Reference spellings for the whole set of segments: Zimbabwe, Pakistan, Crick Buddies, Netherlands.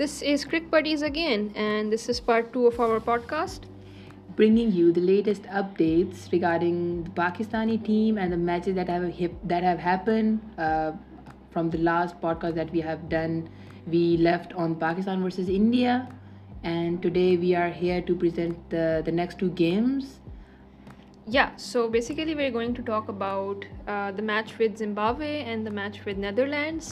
This is Crick Buddies again, and this is part 2 of our podcast, bringing you the latest updates regarding the Pakistani team and the matches that have happened. From the last podcast that we have done, we left on Pakistan versus India, and today we are here to present the next two games. Yeah, so basically we're going to talk about the match with Zimbabwe and the match with Netherlands.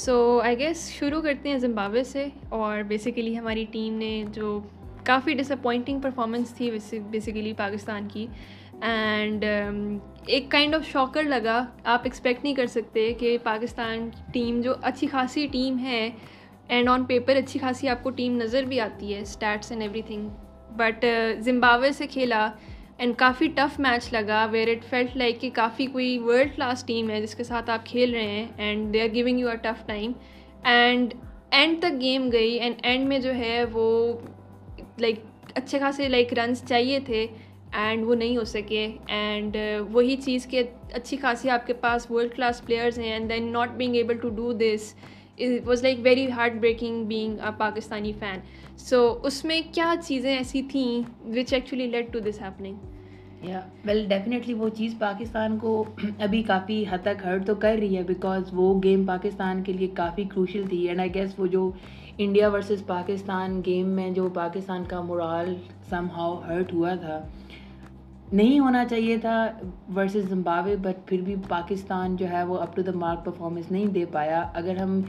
So I guess شروع کرتے ہیں Zimbabwe سے, اور basically ہماری team نے جو کافی disappointing performance تھی بیسیکلی پاکستان کی, اینڈ ایک کائنڈ آف شاکر لگا. آپ ایکسپیکٹ نہیں کر سکتے کہ پاکستان کی ٹیم جو اچھی خاصی ٹیم ہے, اینڈ آن پیپر اچھی خاصی آپ کو ٹیم نظر بھی آتی ہے, status and everything, but Zimbabwe سے کھیلا اینڈ کافی ٹف میچ لگا, ویئر اٹ فیلٹ لائک کہ کافی کوئی ورلڈ کلاس ٹیم ہے جس کے ساتھ آپ کھیل رہے ہیں, and they are giving you a tough time, and end تک گیم گئی, اینڈ اینڈ میں جو ہے وہ لائک اچھے خاصے لائک رنز چاہیے تھے اینڈ وہ نہیں ہو سکے, اینڈ وہی چیز کہ اچھی خاصی آپ کے پاس ورلڈ کلاس پلیئرز ہیں, and then not being able to do this was like very heartbreaking being a Pakistani fan. So اس میں کیا چیزیں ایسی تھیں which actually lead to this happening? یا ویل ڈیفینیٹلی وہ چیز پاکستان کو ابھی کافی حد تک ہرٹ تو کر رہی ہے, بیکاز وہ گیم پاکستان کے لیے کافی کروشل تھی, اینڈ آئی گیس وہ جو انڈیا ورسز پاکستان گیم میں جو پاکستان کا مورال سم ہاؤ ہرٹ ہوا تھا, نہیں ہونا چاہیے تھا ورسز زمبابوے, بٹ پھر بھی پاکستان جو ہے وہ up to the mark performance نہیں دے پایا. اگر ہم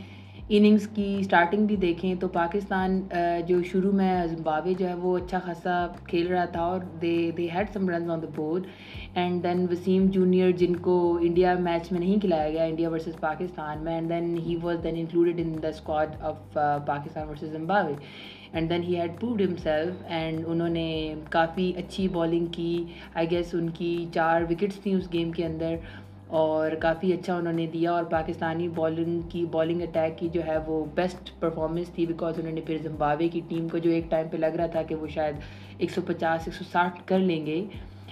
اننگز کی سٹارٹنگ بھی دیکھیں تو پاکستان جو شروع میں زمبابوے جو ہے وہ اچھا خاصا کھیل رہا تھا, اور they had some runs on the board, and then Wasim junior جن کو انڈیا میچ میں نہیں کھلایا گیا انڈیا ورسز پاکستان میں, and then he was then included in the squad of Pakistan versus Zimbabwe, and then he had proved himself, and انہوں نے کافی اچھی بالنگ کی. آئی گیس ان کی 4 وکٹس تھیں اس گیم کے اندر, اور کافی اچھا انہوں نے دیا, اور پاکستانی بالنگ اٹیک کی جو ہے وہ بیسٹ پرفارمنس تھی, بیکاز انہوں نے پھر زمبابوے کی ٹیم کو جو ایک ٹائم پہ لگ رہا تھا کہ وہ شاید 150-160 کر لیں گے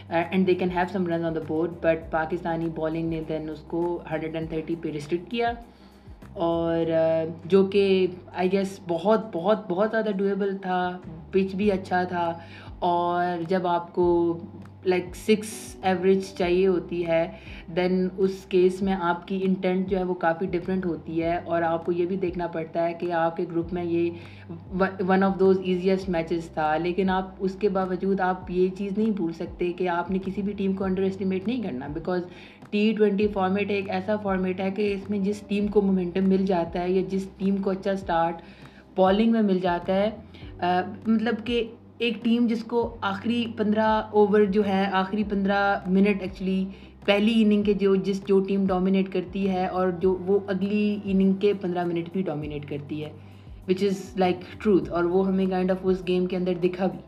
and they can have some runs on the board, but Pakistani bowling نے دین اس کو 130 پہ ریسٹرکٹ کیا, اور جو کہ آئی گیس بہت بہت بہت زیادہ ڈویبل تھا, پچ بھی اچھا تھا, اور جب آپ کو لائک 6 ایوریج چاہیے ہوتی ہے دین اس کیس میں آپ کی انٹینٹ جو ہے وہ کافی ڈفرینٹ ہوتی ہے, اور آپ کو یہ بھی دیکھنا پڑتا ہے کہ آپ کے گروپ میں یہ 1 آف دوز ایزیسٹ میچز تھا, لیکن آپ اس کے باوجود آپ یہ چیز نہیں بھول سکتے کہ آپ نے کسی بھی ٹیم کو انڈر ایسٹیمیٹ نہیں کرنا, بیکاز T20 فارمیٹ ایک ایسا فارمیٹ ہے کہ اس میں جس ٹیم کو مومنٹم مل جاتا ہے یا جس ٹیم کو اچھا سٹارٹ بالنگ میں مل جاتا ہے, مطلب کہ ایک ٹیم جس کو آخری 15 اوور جو ہے آخری 15 منٹ ایکچولی پہلی اننگ کے جو ٹیم ڈومینیٹ کرتی ہے, اور جو وہ اگلی اننگ کے 15 منٹ بھی ڈومینیٹ کرتی ہے, وچ از لائک ٹروتھ, اور وہ ہمیں کائنڈ آف اس گیم کے اندر دکھا بھی.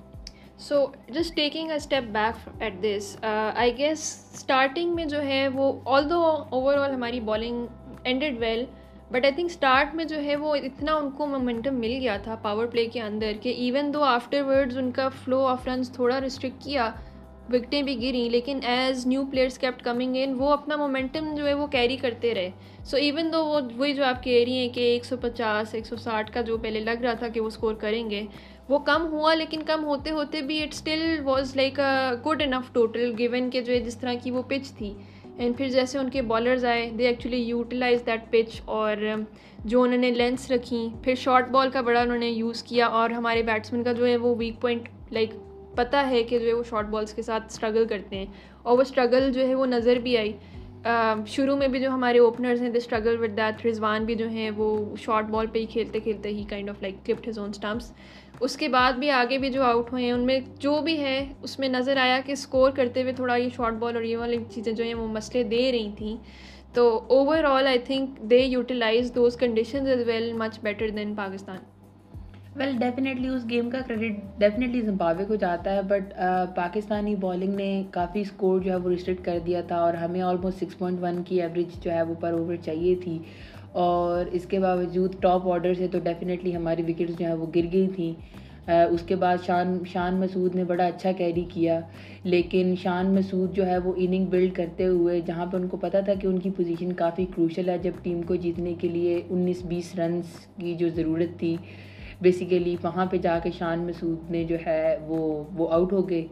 So just taking a step back at this, I guess starting میں جو ہے وہ آل دو اوور آل ہماری bowling ended well, but I think start میں جو ہے وہ اتنا ان کو مومنٹم مل گیا تھا پاور پلے کے اندر کہ ایون دو آفٹر ورڈز ان کا فلو آف رنز تھوڑا ریسٹرکٹ کیا, وکٹیں بھی گریں, لیکن as new players kept coming in وہ اپنا مومنٹم جو ہے وہ کیری کرتے رہے. سو ایون دو وہی جو آپ کہہ رہی ہیں کہ 150-160 کا جو پہلے لگ رہا تھا کہ وہ اسکور کریں گے وہ کم ہوا, لیکن کم ہوتے ہوتے بھی it still was like a good enough total given کہ جو ہے جس طرح کی وہ پچ تھی, اینڈ پھر جیسے ان کے بالرز آئے they actually utilise that pitch, اور جو انہوں نے لینس رکھیں, پھر شارٹ بال کا بڑا انہوں نے یوز کیا, اور ہمارے بیٹسمین کا جو ہے وہ ویک پوائنٹ لائک پتہ ہے کہ جو ہے وہ شارٹ بالز کے ساتھ اسٹرگل کرتے ہیں, اور وہ اسٹرگل جو ہے وہ نظر بھی آئی. شروع میں بھی جو ہمارے اوپنرز ہیں they struggle with that, Rizwan بھی جو ہیں وہ شارٹ بال پہ ہی کھیلتے کھیلتے ہی kind of like clipped his own stumps. اس کے بعد بھی آگے بھی جو آؤٹ ہوئے ہیں ان میں جو بھی ہے اس میں نظر آیا کہ اسکور کرتے ہوئے تھوڑا یہ شارٹ بال اور یہ والی چیزیں جو ہیں وہ مسئلے دے رہی تھیں, تو overall I think they utilise those conditions as well much better than Pakistan. Well definitely اس گیم کا کریڈٹ ڈیفینیٹلی زمبابوے کو جاتا ہے, بٹ پاکستانی بالنگ نے کافی اسکور جو ہے وہ ریسٹرکٹ کر دیا تھا, اور ہمیں آلموسٹ 6.1 کی ایوریج جو ہے وہ پر اوور چاہیے تھی, اور اس کے باوجود ٹاپ آرڈر سے تو ڈیفینیٹلی ہماری وکٹس جو ہیں وہ گر گئی تھیں. اس کے بعد شان مسعود نے بڑا اچھا کیری کیا, لیکن شان مسعود جو ہے وہ اننگ بلڈ کرتے ہوئے جہاں پہ ان کو پتہ تھا کہ ان کی پوزیشن کافی کروشل ہے, جب ٹیم کو جیتنے کے لیے 19-20 رنز کی جو ضرورت تھی بیسیکلی وہاں پہ جا کے شان مسعود نے جو ہے وہ آؤٹ ہو گئے،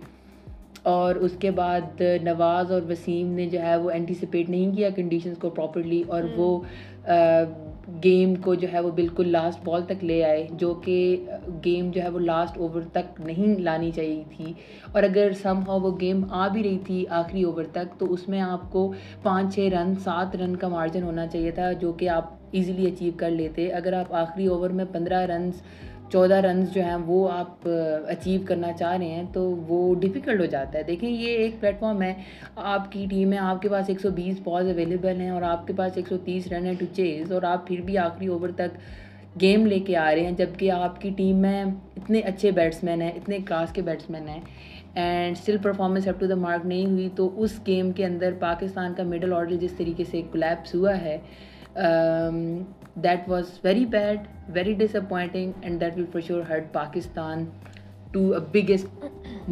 اور اس کے بعد نواز اور وسیم نے جو ہے وہ اینٹیسپیٹ نہیں کیا کنڈیشنز کو پراپرلی، اور وہ گیم کو جو ہے وہ بالکل لاسٹ بال تک لے آئے، جو کہ گیم جو ہے وہ لاسٹ اوور تک نہیں لانی چاہیے تھی، اور اگر سم ہاؤ وہ گیم آ بھی رہی تھی آخری اوور تک تو اس میں آپ کو 5-6 رن 7 رن کا مارجن ہونا چاہیے تھا، جو کہ آپ ایزیلی اچیو کر لیتے اگر آپ آخری اوور میں 15 رنز 14 رنز جو ہیں وہ آپ اچیو کرنا چاہ رہے ہیں تو وہ ڈیفیکلٹ ہو جاتا ہے۔ دیکھیں یہ ایک پلیٹ فارم ہے، آپ کی ٹیم ہے، آپ کے پاس 120 بالز اویلیبل ہیں اور آپ کے پاس 130 رن ہے ٹو چیز، اور آپ پھر بھی آخری اوور تک گیم لے کے آ رہے ہیں، جبکہ آپ کی ٹیم میں اتنے اچھے بیٹسمین ہیں، اتنے کلاس کے بیٹسمین ہیں، and still performance up to the mark نہیں ہوئی۔ تو اس گیم کے اندر پاکستان کا مڈل آرڈر جس طریقے سے کولیپس ہوا ہے، that was very bad, very disappointing, and that will for sure hurt Pakistan to a biggest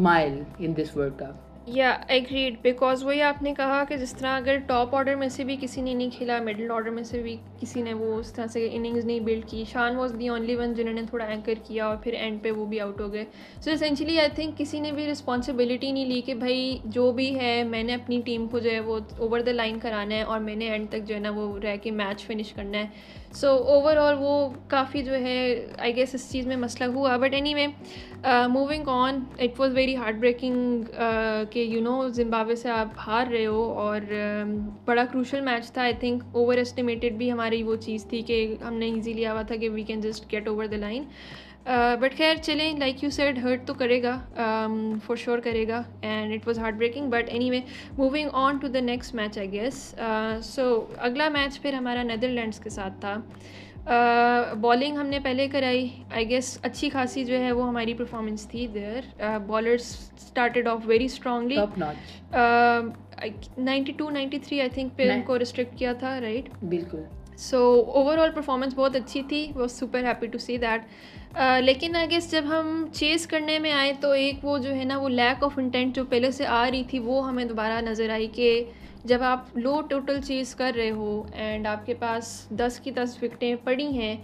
mile in this World Cup. Yeah, agreed, because وہی آپ نے کہا کہ جس طرح اگر ٹاپ آرڈر میں سے بھی کسی نے نہیں کھیلا، مڈل آرڈر میں سے بھی کسی نے وہ اس طرح سے اننگز نہیں بلڈ کی، شان واز دی اونلی ون جنہوں نے تھوڑا اینکر کیا اور پھر اینڈ پہ وہ بھی آؤٹ ہو گئے۔ سو اسینشلی آئی تھنک کسی نے بھی رسپانسبلٹی نہیں لی کہ بھائی جو بھی ہے میں نے اپنی ٹیم کو جو ہے وہ اوور دا لائن کرانا ہے اور میں نے اینڈ تک جو ہے نا وہ رہ کے میچ فنش کرنا ہے۔ سو اوور آل وہ کافی جو ہے آئی گیس اس چیز میں مسئلہ ہوا، but anyway moving on, it was very heartbreaking کہ یو نو زمبابوے سے آپ ہار رہے ہو، اور بڑا کروشل میچ تھا۔ آئی تھنک اوور ایسٹیمیٹڈ بھی ہماری وہ چیز تھی کہ ہم نے ایزیلی ہوا تھا کہ we can just get over the line, but خیر چلیں، لائک یو سیڈ ہرٹ تو کرے گا، فار شیور کرے گا، and it was heartbreaking, but anyway moving on to the next match I guess. So اگلا match پھر ہمارا Netherlands کے ساتھ تھا۔ بالنگ ہم نے پہلے کرائی، آئی گیس اچھی خاصی جو ہے وہ ہماری پرفارمنس تھی there, bowlers started off very strongly, 92-93 I think پہ ان کو ریسٹرکٹ کیا تھا، رائٹ؟ بالکل۔ سو اوور آل پرفارمنس بہت اچھی تھی، was super happy to see that, لیکن آئی گیس جب ہم چیز کرنے میں آئے تو ایک وہ جو ہے نا وہ لیک آف انٹینٹ جو پہلے سے آ رہی تھی وہ ہمیں دوبارہ نظر آئی کہ جب آپ لو ٹوٹل چیز کر رہے ہو اینڈ آپ کے پاس 10 کی 10 وکٹیں پڑی ہیں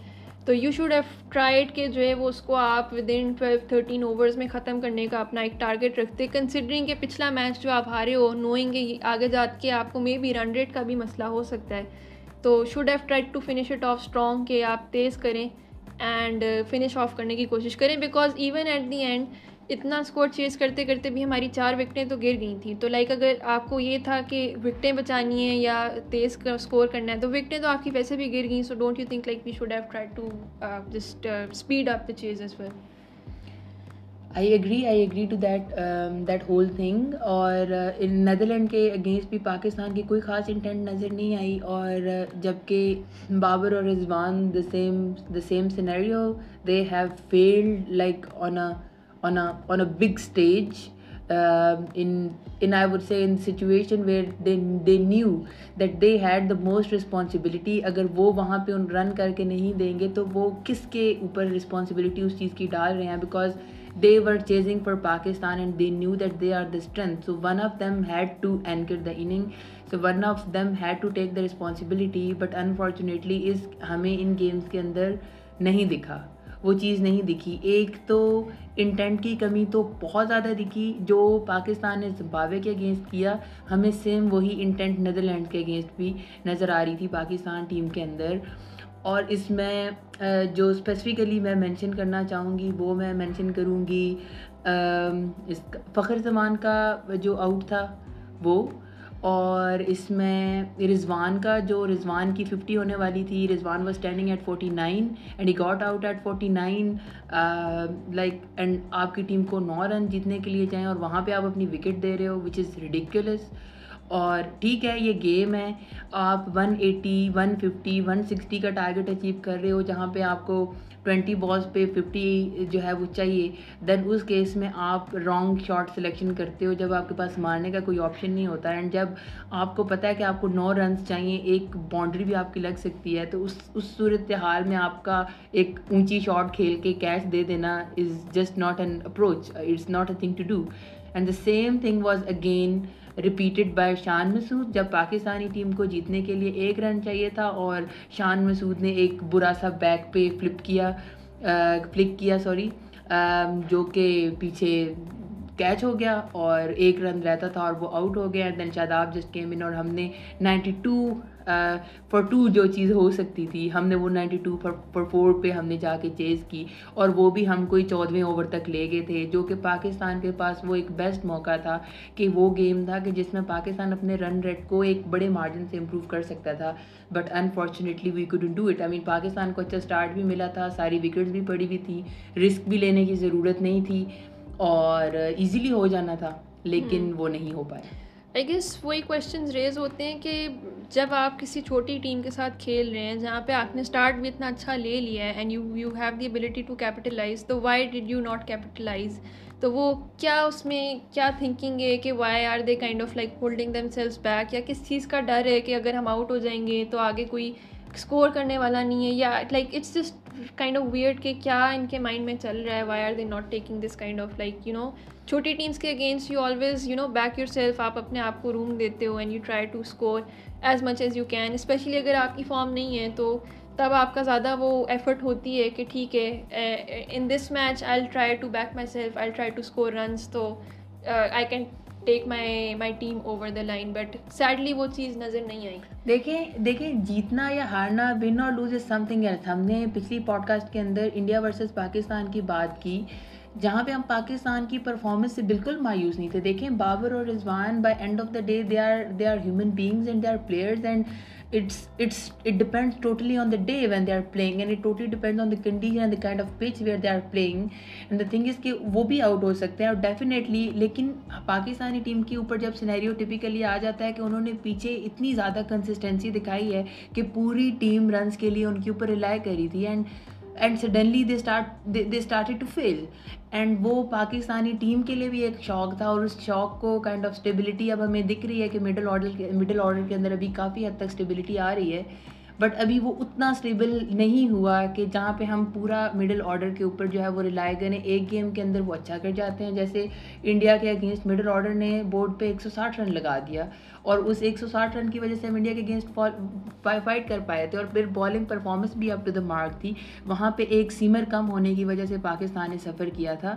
تو یو شوڈ ہیو ٹرائیڈ کہ جو ہے وہ اس کو آپ ودن 12-13 اوورز میں ختم کرنے کا اپنا ایک ٹارگیٹ رکھتے، کنسیڈرنگ کہ پچھلا میچ جو آپ ہارے ہو، نوئنگ کہ آگے جا کے آپ کو مے بی رن ریٹ کا بھی مسئلہ ہو سکتا ہے، تو should have tried to finish it off strong کہ آپ تیز کریں اینڈ فنش آف کرنے کی کوشش کریں، because even at the end اتنا اسکور چیز کرتے کرتے بھی ہماری 4 وکٹیں تو گر گئی تھیں، تو لائک اگر آپ کو یہ تھا کہ وکٹیں بچانی ہیں یا تیز اسکور کرنا ہے تو وکٹیں تو آپ کی ویسے بھی گر گئیں، so don't you think like we should have try to just speed up the چیز as well? I agree to that whole thing, اور نیدرلینڈ کے اگینسٹ بھی پاکستان کی کوئی خاص انٹینٹ نظر نہیں آئی، اور جبکہ بابر اور رضوان the same scenario, they have failed like on a big stage in I would say in situation where they knew that they had the most responsibility. agar wo wahan pe un run karke nahi denge to wo kiske upar responsibility us cheez ki dal rahe hain, because they were chasing for Pakistan and they knew that they are the strength, so one of them had to anchor the inning, so one of them had to take the responsibility, but unfortunately is hame in games ke andar nahi dikha, وہ چیز نہیں دکھی۔ ایک تو intent کی کمی تو بہت زیادہ دکھی، جو پاکستان نے زمبابوے کے اگینسٹ کیا ہمیں سیم وہی انٹینٹ نیدرلینڈ کے اگینسٹ بھی نظر آ رہی تھی پاکستان ٹیم کے اندر، اور اس میں جو اسپیسیفکلی میں مینشن کرنا چاہوں گی وہ میں مینشن کروں گی اس فخر زمان کا جو آؤٹ تھا وہ، اور اس میں رضوان کا جو رضوان کی 50 ہونے والی تھی، Rizwan was standing at 49 and he got out at 49 like, and آپ کی ٹیم کو 9 رن جیتنے کے لیے چاہیں اور وہاں پہ آپ اپنی وکٹ دے رہے ہو، وچ از ریڈیکولس۔ اور ٹھیک ہے یہ گیم ہے، آپ 180 150 160 کا ٹارگٹ اچیو کر رہے ہو جہاں پہ آپ کو 20 بالز پہ 50 جو ہے وہ چاہیے، دین اس کیس میں آپ رانگ شاٹ سلیکشن کرتے ہو جب آپ کے پاس مارنے کا کوئی آپشن نہیں ہوتا، اینڈ جب آپ کو پتہ ہے کہ آپ کو 9 رنز چاہیے، ایک باؤنڈری بھی آپ کی لگ سکتی ہے، تو اس صورت حال میں آپ کا ایک اونچی شاٹ کھیل کے کیچ دے دینا is just not an approach, it's not a thing to do, and the same thing was again repeated by Shan Masood, جب پاکستانی ٹیم کو جیتنے کے لیے 1 رن چاہیے تھا اور شان مسعود نے ایک برا سا بیک پہ فلپ کیا فلک کیا سوری، جو کہ پیچھے کیچ ہو گیا اور ایک رن رہتا تھا اور وہ آؤٹ ہو گیا. And then Shadab just came in اور ہم نے 92 for 2 جو چیز ہو سکتی تھی، ہم نے وہ 92 for 4 پہ ہم نے جا کے چیز کی اور وہ بھی ہم کوئی 14ویں اوور تک لے گئے تھے، جو کہ پاکستان کے پاس وہ ایک بیسٹ موقع تھا کہ وہ گیم تھا کہ جس میں پاکستان اپنے رن ریٹ کو ایک بڑے مارجن سے امپروو کر سکتا تھا. But unfortunately we couldn't do it. I mean Pakistan کو اچھا اسٹارٹ بھی ملا تھا، ساری وکٹس بھی پڑی ہوئی تھی، رسک بھی لینے کی ضرورت نہیں تھی اور ایزیلی ہو جانا تھا، لیکن وہ نہیں ہو پایا. آئی گیس وہی کویشچنز ریز ہوتے ہیں کہ جب آپ کسی چھوٹی ٹیم کے ساتھ کھیل رہے ہیں جہاں پہ آپ نے اسٹارٹ بھی اتنا اچھا لے لیا ہے and you have the ability to capitalise, تو why did you not capitalise? تو وہ کیا اس میں کیا تھنکنگ ہے کہ why are they kind of like holding them sales back, یا کس چیز کا ڈر ہے کہ اگر ہم آؤٹ ہو جائیں گے تو آگے کوئی اسکور کرنے والا نہیں ہے، یا like it's just kind of weird کہ کیا ان کے مائنڈ میں چل رہا ہے، why are they not taking this kind of like you know چھوٹی ٹیمس کے against you always you know back yourself, آپ اپنے آپ کو روم دیتے ہو and you try to score as much as you can, especially اگر آپ کی فارم نہیں ہے تو تب آپ کا زیادہ وہ ایفرٹ ہوتی ہے کہ ٹھیک ہے in this match I try to back myself, I try to score runs, تو I can take my team over the line. But sadly وہ چیز نظر نہیں آئی. دیکھیں جیتنا یا ہارنا، win or lose is something else. ہم نے پچھلی پوڈ کاسٹ کے اندر انڈیا ورسز پاکستان کی بات کی جہاں پہ ہم پاکستان کی پرفارمنس سے بالکل مایوس نہیں تھے. دیکھیں بابر اور Rizwan by end of the day they are human beings and they are players and it depends totally on the day when they are playing and it totally depends on the condition and the kind of pitch where they are playing and the thing is کہ وہ بھی out ہو سکتے ہیں اور definitely, لیکن Pakistani team کے اوپر جب سینیریو ٹپیکلی آ جاتا ہے کہ انہوں نے پیچھے اتنی زیادہ کنسسٹنسی دکھائی ہے کہ پوری ٹیم رنز کے لیے ان کے اوپر ریلائی کری تھی and suddenly they started to fail and وہ پاکستانی ٹیم کے لیے بھی ایک شوق تھا اور اس شوق کو kind of stability اب ہمیں دکھ رہی ہے کہ middle order کے اندر ابھی کافی حد تک stability آ رہی ہے، بٹ ابھی وہ اتنا stable نہیں ہوا کہ جہاں پہ ہم پورا middle order کے اوپر جو ہے وہ rely کریں. ایک گیم کے اندر وہ اچھا کر جاتے ہیں، جیسے انڈیا کے اگینسٹ middle order نے بورڈ پہ 160 رن لگا دیا اور اس 160 رن کی وجہ سے ہم انڈیا کے اگینسٹ فائٹ کر پائے تھے اور پھر بالنگ پرفارمنس بھی اپ ٹو دا مارک تھی. وہاں پہ ایک سیمر کم ہونے کی وجہ سے پاکستان نے سفر کیا تھا،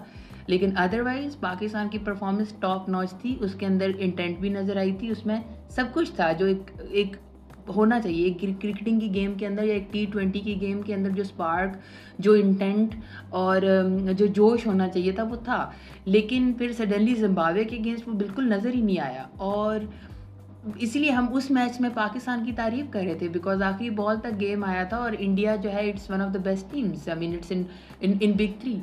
لیکن ادروائز پاکستان کی پرفارمنس ٹاپ ناچ تھی. اس کے اندر انٹینٹ بھی نظر آئی تھی، اس میں سب کچھ تھا جو ایک ہونا چاہیے ایک کرکٹنگ کی گیم کے اندر یا ایک T20 کی گیم کے اندر، جو سپارک، جو انٹینٹ اور جو جوش ہونا چاہیے تھا وہ تھا. لیکن پھر سڈنلی زمبابوے کے اگینسٹ وہ بالکل نظر ہی نہیں آیا اور اسی لیے ہم اس میچ میں پاکستان کی تعریف کر رہے تھے بیکاز آخری بال تک گیم آیا تھا اور انڈیا جو ہے it's one of the best teams, I mean it's in big three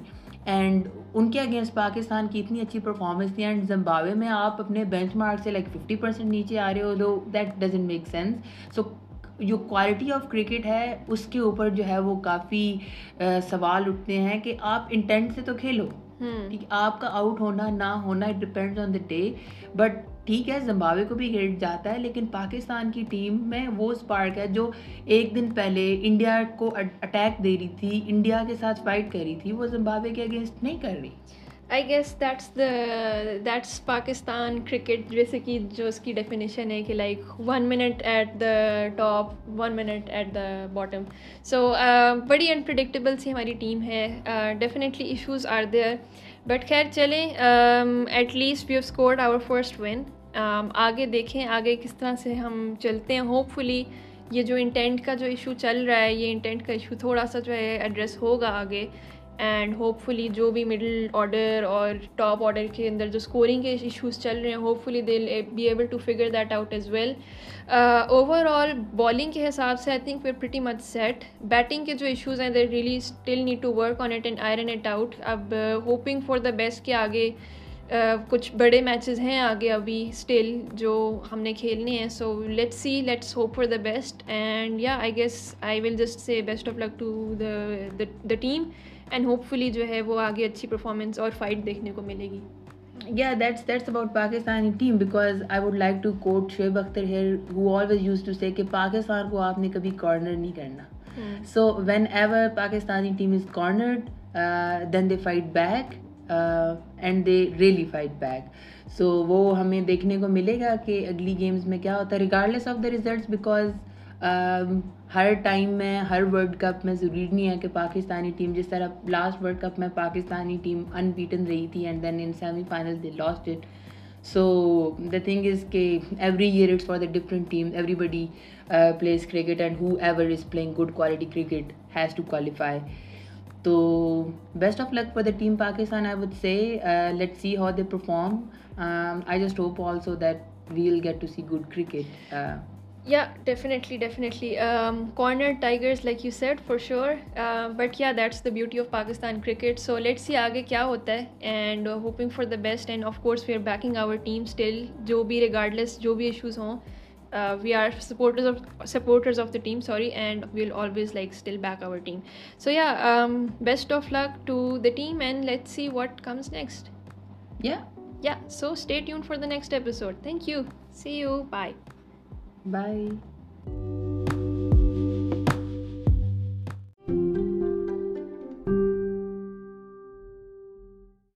and ان کے اگینسٹ پاکستان کی اتنی اچھی پرفارمنس تھی. اینڈ زمبابوے میں آپ اپنے بینچ مارک سے لائک 50% نیچے آ رہے ہو، though that doesn't make sense. So جو کوالٹی آف کرکٹ ہے اس کے اوپر جو ہے وہ کافی سوال اٹھتے ہیں کہ آپ انٹینٹ سے تو کھیلو، ٹھیک ہے، آپ کا آؤٹ ہونا نہ ہونا it depends on the day. But ٹھیک ہے زمبابوے کو بھی گریڈ جاتا ہے، لیکن پاکستان کی ٹیم میں وہ اسپارک ہے جو ایک دن پہلے انڈیا کو اٹیک دے رہی تھی، انڈیا کے ساتھ فائٹ کر رہی تھی، وہ زمبابوے کے اگینسٹ نہیں کر رہی. I guess that's Pakistan cricket, جیسے کہ جو اس کی ڈیفینیشن ہے کہ like 1 minute at the top, 1 minute at the bottom. So بڑی انپریڈکٹیبل سی ہماری ٹیم ہے، definitely issues are there, but خیر چلیں، at least we have scored our first one. آگے دیکھیں آگے کس طرح سے ہم چلتے ہیں. ہوپ فلی یہ جو انٹینٹ کا جو ایشو چل رہا ہے، یہ انٹینٹ کا ایشو تھوڑا سا جو ہے ایڈریس ہوگا آگے، اینڈ ہوپ فلی جو بھی مڈل آرڈر اور ٹاپ آرڈر کے اندر جو اسکورنگ کے ایشوز چل رہے ہیں، hope fully they be able to figure that out as well. Overall bowling کے حساب سے I think we're pretty much set. Batting کے جو ایشوز ہیں they really still need to work on it and iron it out. اب hoping for the best کہ آگے کچھ بڑے میچز ہیں آگے ابھی اسٹل جو ہم نے کھیلنے ہیں، so let's see, let's hope for the best. And یا I guess I will just say best of luck to the team and hope فلی جو ہے وہ آگے اچھی پرفارمنس اور فائٹ دیکھنے کو ملے گی. Yeah, that's about Pakistani team because I would like to quote Shoaib Akhtar here who always used to say کہ پاکستان کو آپ نے کبھی کارنر نہیں کرنا. So whenever Pakistani team is cornered, then they fight back. And they really fight back. So وہ ہمیں دیکھنے کو ملے گا کہ اگلی گیمز میں کیا ہوتا ہے regardless of the results because ہر ٹائم میں ہر ورلڈ کپ میں ضروری نہیں ہے کہ پاکستانی ٹیم، جس طرح لاسٹ ورلڈ کپ میں پاکستانی ٹیم ان بیٹن رہی تھی and then in semi final they lost it. So the thing is کہ every year it's for the different team, everybody plays cricket and whoever is playing good quality cricket has to qualify. تو best of luck for the team Pakistan I would say. Let see how they perform. I just hope also that we will get to see good cricket. Yeah, definitely. Corner Tigers, like you said, for sure. But yeah, that's the beauty of Pakistan cricket. So let's see aage kya hota hai, and hoping for the best. And of course, we are backing our team still. Jo bhi regardless, jo bhi issues hon, we are supporters of the team. Sorry, and we'll always like still back our team. So yeah, best of luck to the team, and let's see what comes next. Yeah. So stay tuned for the next episode. Thank you. See you. Bye.